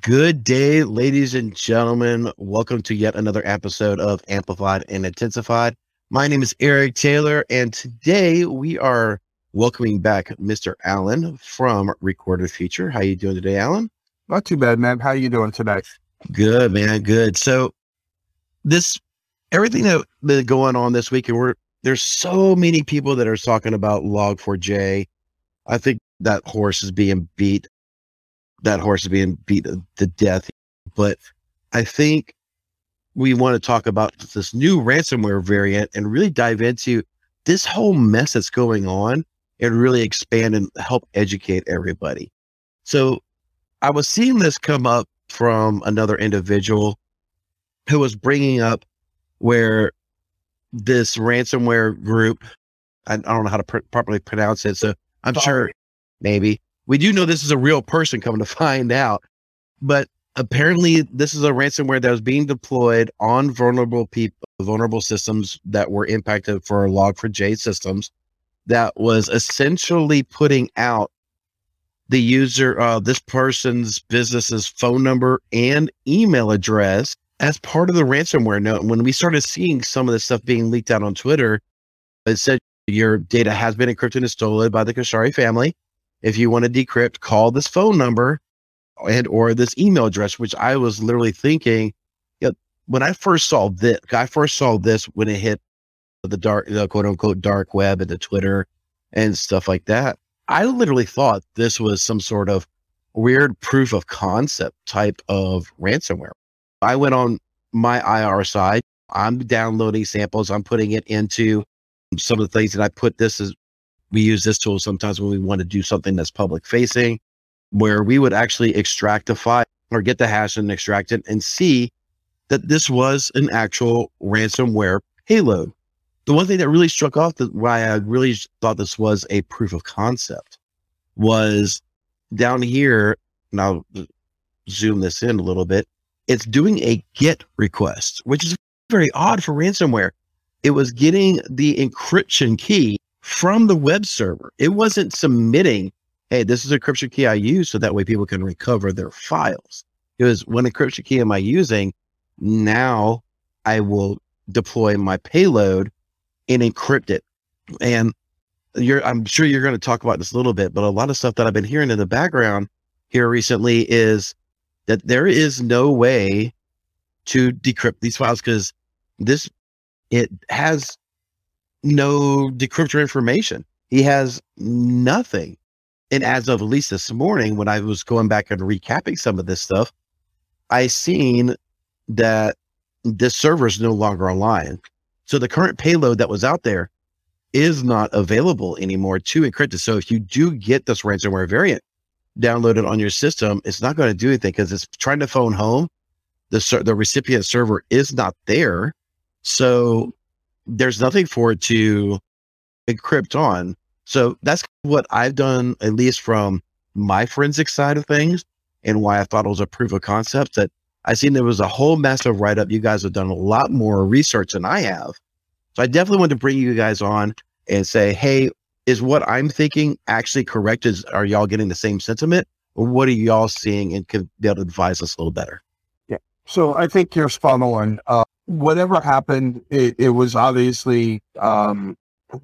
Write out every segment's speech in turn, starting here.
Good day, ladies and gentlemen. Welcome to yet another episode of Amplified and Intensified. My name is Eric Taylor, and today we are welcoming back Mr. Alan from Recorded Future. How you doing today, Alan? Not too bad, man. How you doing today? Good, man. Good. So everything that's been going on this week, and there's so many people that are talking about Log4j. I think that horse is being beat. That horse is being beat to death. But I think we want to talk about this new ransomware variant and really dive into this whole mess that's going on and really expand and help educate everybody. So I was seeing this come up from another individual who was bringing up where this ransomware group, I don't know how to properly pronounce it. So I'm sure maybe. We do know this is a real person, coming to find out, but apparently this is a ransomware that was being deployed on vulnerable systems that were impacted for Log4j systems, that was essentially putting out the user, this person's business's phone number and email address as part of the ransomware note. And when we started seeing some of this stuff being leaked out on Twitter, it said your data has been encrypted and stolen by the Kashari family. If you want to decrypt, call this phone number and or this email address, which I was literally thinking, you know, when I first saw this when it hit the dark, the quote unquote dark web and the Twitter and stuff like that, I literally thought this was some sort of weird proof of concept type of ransomware. I went on my IR side. I'm downloading samples. I'm putting it into some of the things that I put this as. We use this tool sometimes when we want to do something that's public facing, where we would actually extract the file or get the hash and extract it and see that this was an actual ransomware payload. The one thing that really struck off, that why I really thought this was a proof of concept, was down here. And I'll zoom this in a little bit. It's doing a GET request, which is very odd for ransomware. It was getting the encryption key from the web server. It wasn't submitting, hey, this is an encryption key I use so that way people can recover their files. It was, what encryption key am I using? Now I will deploy my payload and encrypt it. And I'm sure you're going to talk about this a little bit, but a lot of stuff that I've been hearing in the background here recently is that there is no way to decrypt these files because it has no decryptor information. He has nothing. And as of at least this morning, when I was going back and recapping some of this stuff, I seen that this server is no longer online. So the current payload that was out there is not available anymore to encrypt it. So if you do get this ransomware variant downloaded on your system, it's not going to do anything because it's trying to phone home. The recipient server is not there. So there's nothing for it to encrypt on. So that's what I've done, at least from my forensic side of things, and why I thought it was a proof of concept. That I seen there was a whole massive write-up. You guys have done a lot more research than I have. So I definitely want to bring you guys on and say, hey, is what I'm thinking actually correct? Are y'all getting the same sentiment? Or what are y'all seeing, and could be able to advise us a little better? Yeah. So I think you're spot on. Whatever happened, it was obviously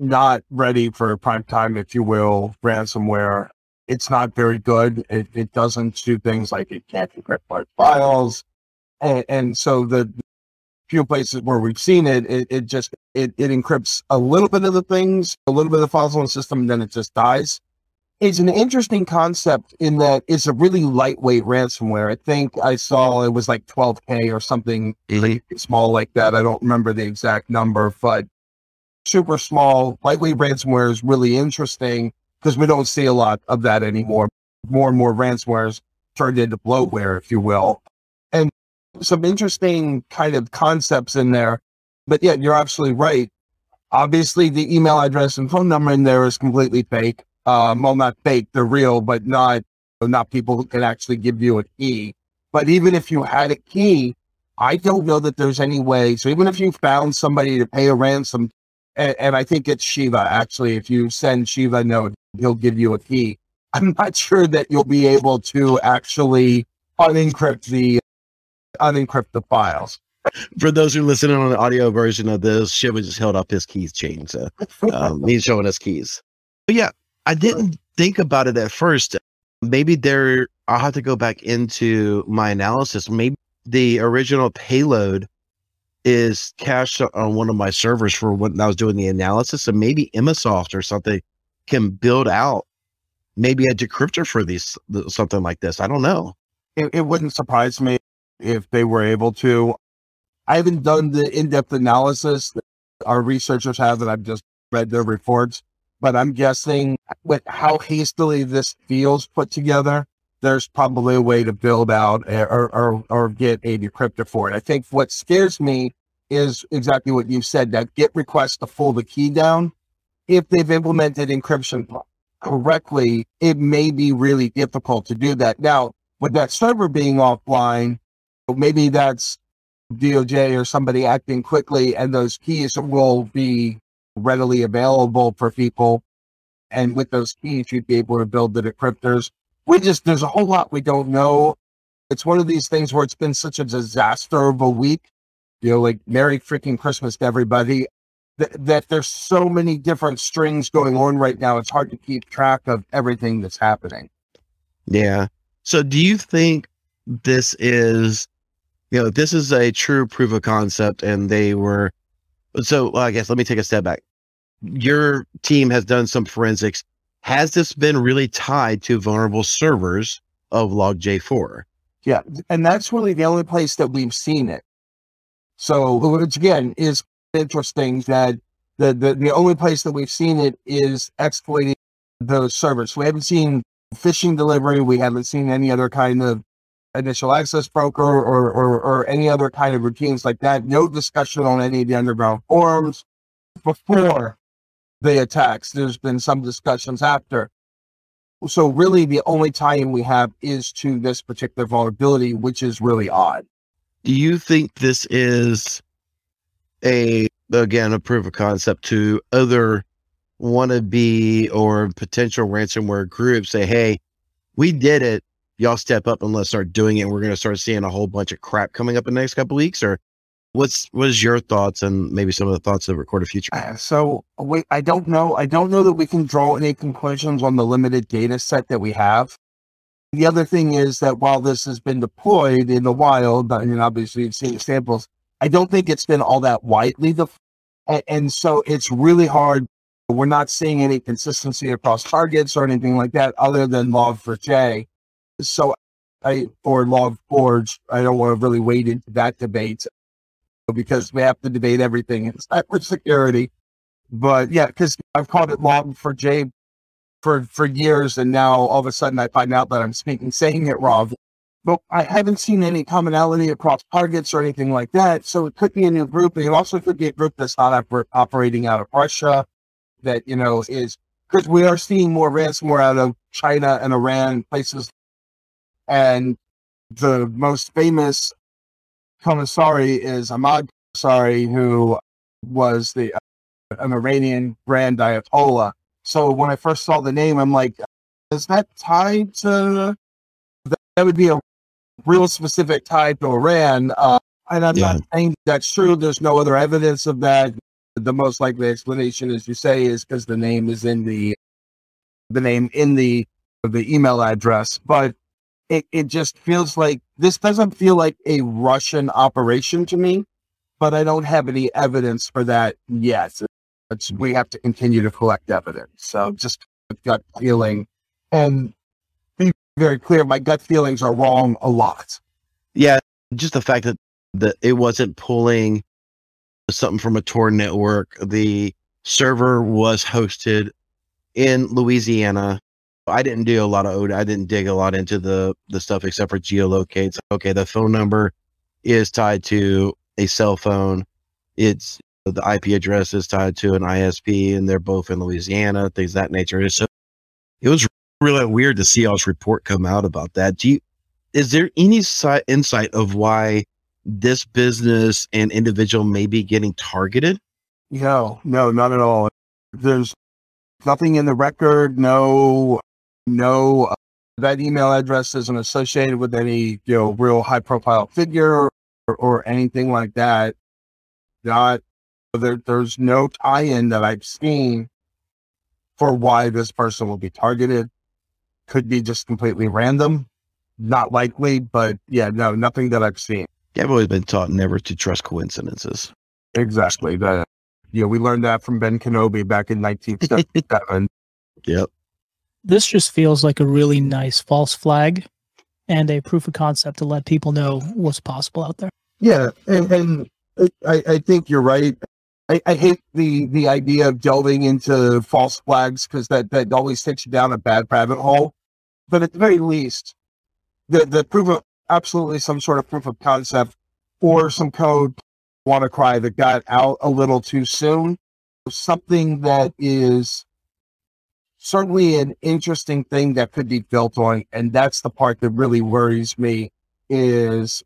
not ready for prime time, if you will, ransomware. It's not very good. It doesn't do things like it can't encrypt large files. And so the few places where we've seen it just encrypts a little bit of the things, a little bit of the files on the system, and then it just dies. It's an interesting concept in that it's a really lightweight ransomware. I think I saw it was like 12K or something small like that. I don't remember the exact number, but super small, lightweight ransomware is really interesting because we don't see a lot of that anymore. More and more ransomwares turned into bloatware, if you will. And some interesting kind of concepts in there. But yeah, you're absolutely right. Obviously, the email address and phone number in there is completely fake. Well, not fake, they're real, but not people who can actually give you a key. But even if you had a key, I don't know that there's any way. So even if you found somebody to pay a ransom, and I think it's Shiva, actually, if you send Shiva a note, he'll give you a key. I'm not sure that you'll be able to actually unencrypt the files. For those who listening on the audio version of this, Shiva just held up his keys chain. So he's showing us keys. But yeah, I didn't think about it at first. Maybe I'll have to go back into my analysis. Maybe the original payload is cached on one of my servers for when I was doing the analysis. So maybe Emisoft or something can build out maybe a decryptor for these, something like this. I don't know. It wouldn't surprise me if they were able to. I haven't done the in-depth analysis that our researchers have, that I've just read their reports, but I'm guessing with how hastily this feels put together, there's probably a way to build out or get a decryptor for it. I think what scares me is exactly what you said, that GET requests to pull the key down. If they've implemented encryption correctly, it may be really difficult to do that. Now, with that server being offline, maybe that's DOJ or somebody acting quickly, and those keys will be readily available for people. And with those keys, you'd be able to build the decryptors. There's a whole lot we don't know. It's one of these things where it's been such a disaster of a week, like Merry freaking Christmas to everybody, that there's so many different strings going on right now. It's hard to keep track of everything that's happening. Yeah. So do you think this is, this is a true proof of concept, and I guess let me take a step back. Your team has done some forensics. Has this been really tied to vulnerable servers of Log4j? Yeah. And that's really the only place that we've seen it. So which again is interesting that the only place that we've seen it is exploiting those servers. We haven't seen phishing delivery. We haven't seen any other kind of initial access broker or any other kind of routines like that. No discussion on any of the underground forums before the attacks. There's been some discussions after. So really the only tie-in we have is to this particular vulnerability, which is really odd. Do you think this is a proof of concept to other wannabe or potential ransomware groups? Say, hey, we did it. Y'all step up and let's start doing it. We're going to start seeing a whole bunch of crap coming up in the next couple of weeks. Or what's your thoughts, and maybe some of the thoughts of Recorded Future? I don't know. I don't know that we can draw any conclusions on the limited data set that we have. The other thing is that while this has been deployed in the wild, and obviously you've seen examples, I don't think it's been all that widely deployed. And so it's really hard. We're not seeing any consistency across targets or anything like that other than Log4j. So Log4j, I don't want to really wade into that debate because we have to debate everything in cybersecurity. But yeah, because I've called it Log4j for years, and now all of a sudden I find out that I'm saying it wrong. But I haven't seen any commonality across targets or anything like that. So it could be a new group, and it also could be a group that's not operating out of Russia, that, is, because we are seeing more ransomware out of China and Iran, places. And the most famous Kashari is Ahmad Kashari, who was an Iranian grand Ayatollah. So when I first saw the name, I'm like, is that tied to that? That would be a real specific tie to Iran. And I'm not saying that's true. There's no other evidence of that. The most likely explanation, as you say, is because the name is in the email address. But it just feels like this doesn't feel like a Russian operation to me, but I don't have any evidence for that yet. We have to continue to collect evidence. So just gut feeling, and be very clear, my gut feelings are wrong a lot. Yeah. Just the fact that it wasn't pulling something from a Tor network. The server was hosted in Louisiana. I didn't do a lot of OT. I didn't dig a lot into the stuff except for geolocates. Okay, the phone number is tied to a cell phone. It's the IP address is tied to an ISP, and they're both in Louisiana, things of that nature. So it was really weird to see y'all's report come out about that. Is there any insight of why this business and individual may be getting targeted? No, not at all. There's nothing in the record. No. that email address isn't associated with any, you know, real high profile figure or anything like that. There's no tie-in that I've seen for why this person will be targeted. Could be just completely random, not likely, but yeah, no, nothing that I've seen. Yeah, I've always been taught never to trust coincidences. Exactly. That, you know, we learned that from Ben Kenobi back in 1977. Yep. This just feels like a really nice false flag and a proof of concept to let people know what's possible out there. Yeah. And I think you're right. I hate the idea of delving into false flags because that always takes you down a bad rabbit hole. But at the very least, the proof of absolutely some sort of proof of concept or some code WannaCry that got out a little too soon. Something that is certainly an interesting thing that could be built on. And that's the part that really worries me is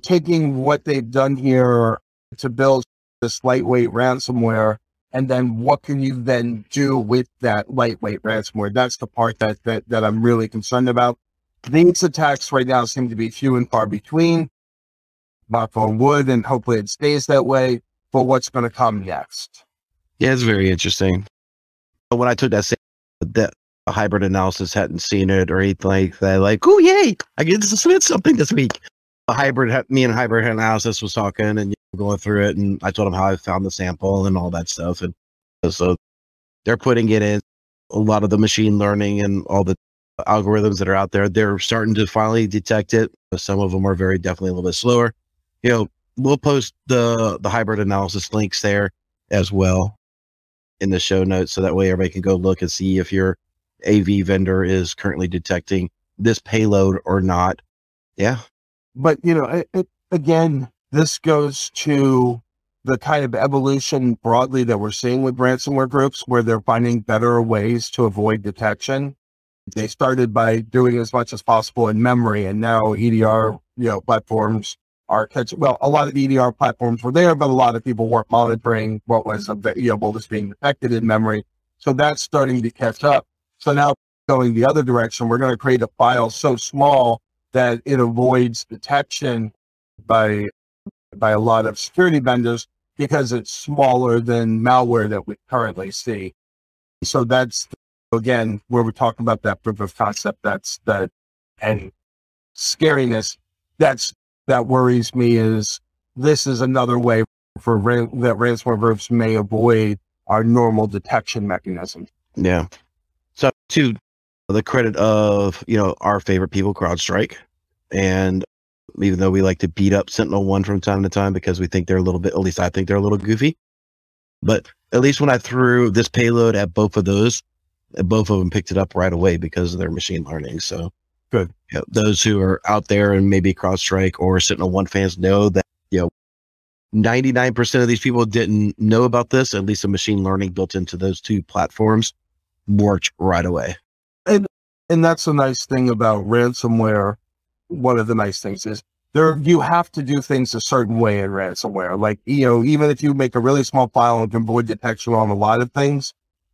taking what they've done here to build this lightweight ransomware. And then what can you then do with that lightweight ransomware? That's the part that I'm really concerned about. These attacks right now seem to be few and far between. Knock on wood, and hopefully it stays that way. But what's going to come next? Yeah, it's very interesting. When I took that hybrid analysis, hadn't seen it or anything like that. Like, oh yay, I get to submit something this week. Me and hybrid analysis was talking and going through it, and I told him how I found the sample and all that stuff. And so they're putting it in a lot of the machine learning and all the algorithms that are out there. They're starting to finally detect it. Some of them are very definitely a little bit slower. You know, we'll post the hybrid analysis links there as well in the show notes. So that way everybody can go look and see if your AV vendor is currently detecting this payload or not. Yeah. But, you know, again, this goes to the kind of evolution broadly that we're seeing with ransomware groups where they're finding better ways to avoid detection. They started by doing as much as possible in memory, and now EDR, you know, platforms are catching. Well, a lot of EDR platforms were there, but a lot of people weren't monitoring what was, you know, what was being detected in memory. So that's starting to catch up. So now going the other direction, we're going to create a file so small that it avoids detection by a lot of security vendors because it's smaller than malware that we currently see. So that's again where we're talking about that proof of concept and scariness. That worries me is this is another way for that ransomware groups may avoid our normal detection mechanism. Yeah. So to the credit of, you know, our favorite people, CrowdStrike, and even though we like to beat up Sentinel One from time to time because we think they're a little bit, at least I think they're a little goofy, but at least when I threw this payload at both of those, both of them picked it up right away because of their machine learning. So good. You know, those who are out there and maybe CrowdStrike or Sentinel One fans know that, you know, 99% of these people didn't know about this. At least the machine learning built into those two platforms worked right away. And that's the nice thing about ransomware. One of the nice things is there, you have to do things a certain way in ransomware. Like, you know, even if you make a really small file and can avoid detection on a lot of things,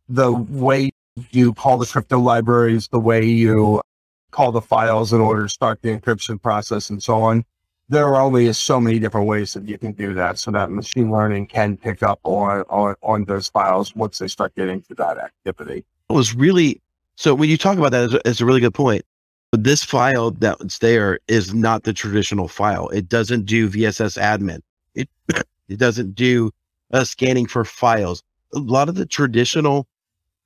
the way you call the crypto libraries, the way you call the files in order to start the encryption process and so on. There are only so many different ways that you can do that. So that machine learning can pick up on those files once they start getting to that activity. So when you talk about that, it's a really good point. But this file that's there is not the traditional file. It doesn't do VSS admin. It doesn't do scanning for files. A lot of the traditional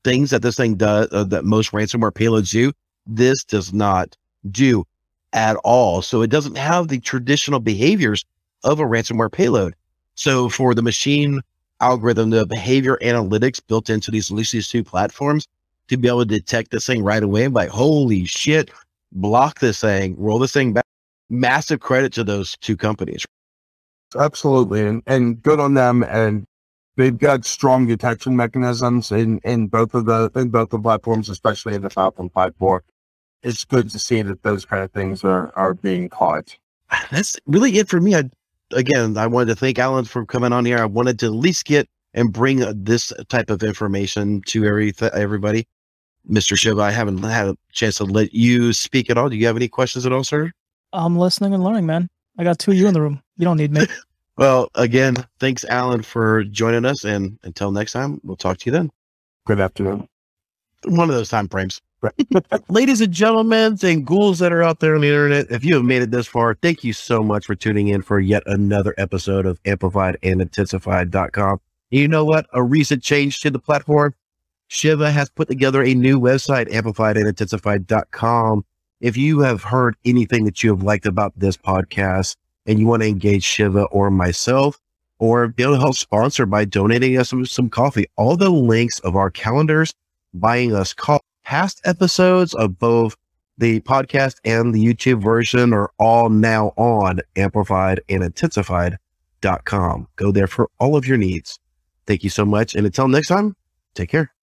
things that this thing does, that most ransomware payloads do, this does not do at all. So it doesn't have the traditional behaviors of a ransomware payload. So for the machine algorithm, the behavior analytics built into these, at least these two platforms, to be able to detect this thing right away and be like, holy shit, block this thing, roll this thing back. Massive credit to those two companies. Absolutely. And good on them. And they've got strong detection mechanisms in both the platforms, especially in the Falcon platform. It's good to see that those kind of things are being caught. That's really it for me. I wanted to thank Alan for coming on here. I wanted to at least get and bring this type of information to everybody. Mr. Shiva, I haven't had a chance to let you speak at all. Do you have any questions at all, sir? I'm listening and learning, man. I got two of you in the room. You don't need me. Well, again, thanks, Alan, for joining us. And until next time, we'll talk to you then. Good afternoon. One of those time frames. Right. Ladies and gentlemen and ghouls that are out there on the internet, if you have made it this far, thank you so much for tuning in for yet another episode of AmplifiedAndIntensified.com. You know what? A recent change to the platform. Shiva has put together a new website, AmplifiedAndIntensified.com. If you have heard anything that you have liked about this podcast and you want to engage Shiva or myself, or be able to help sponsor by donating us some coffee, all the links of our calendars, buying us coffee, past episodes of both the podcast and the YouTube version are all now on AmplifiedAndIntensified.com. Go there for all of your needs. Thank you so much. And until next time, take care.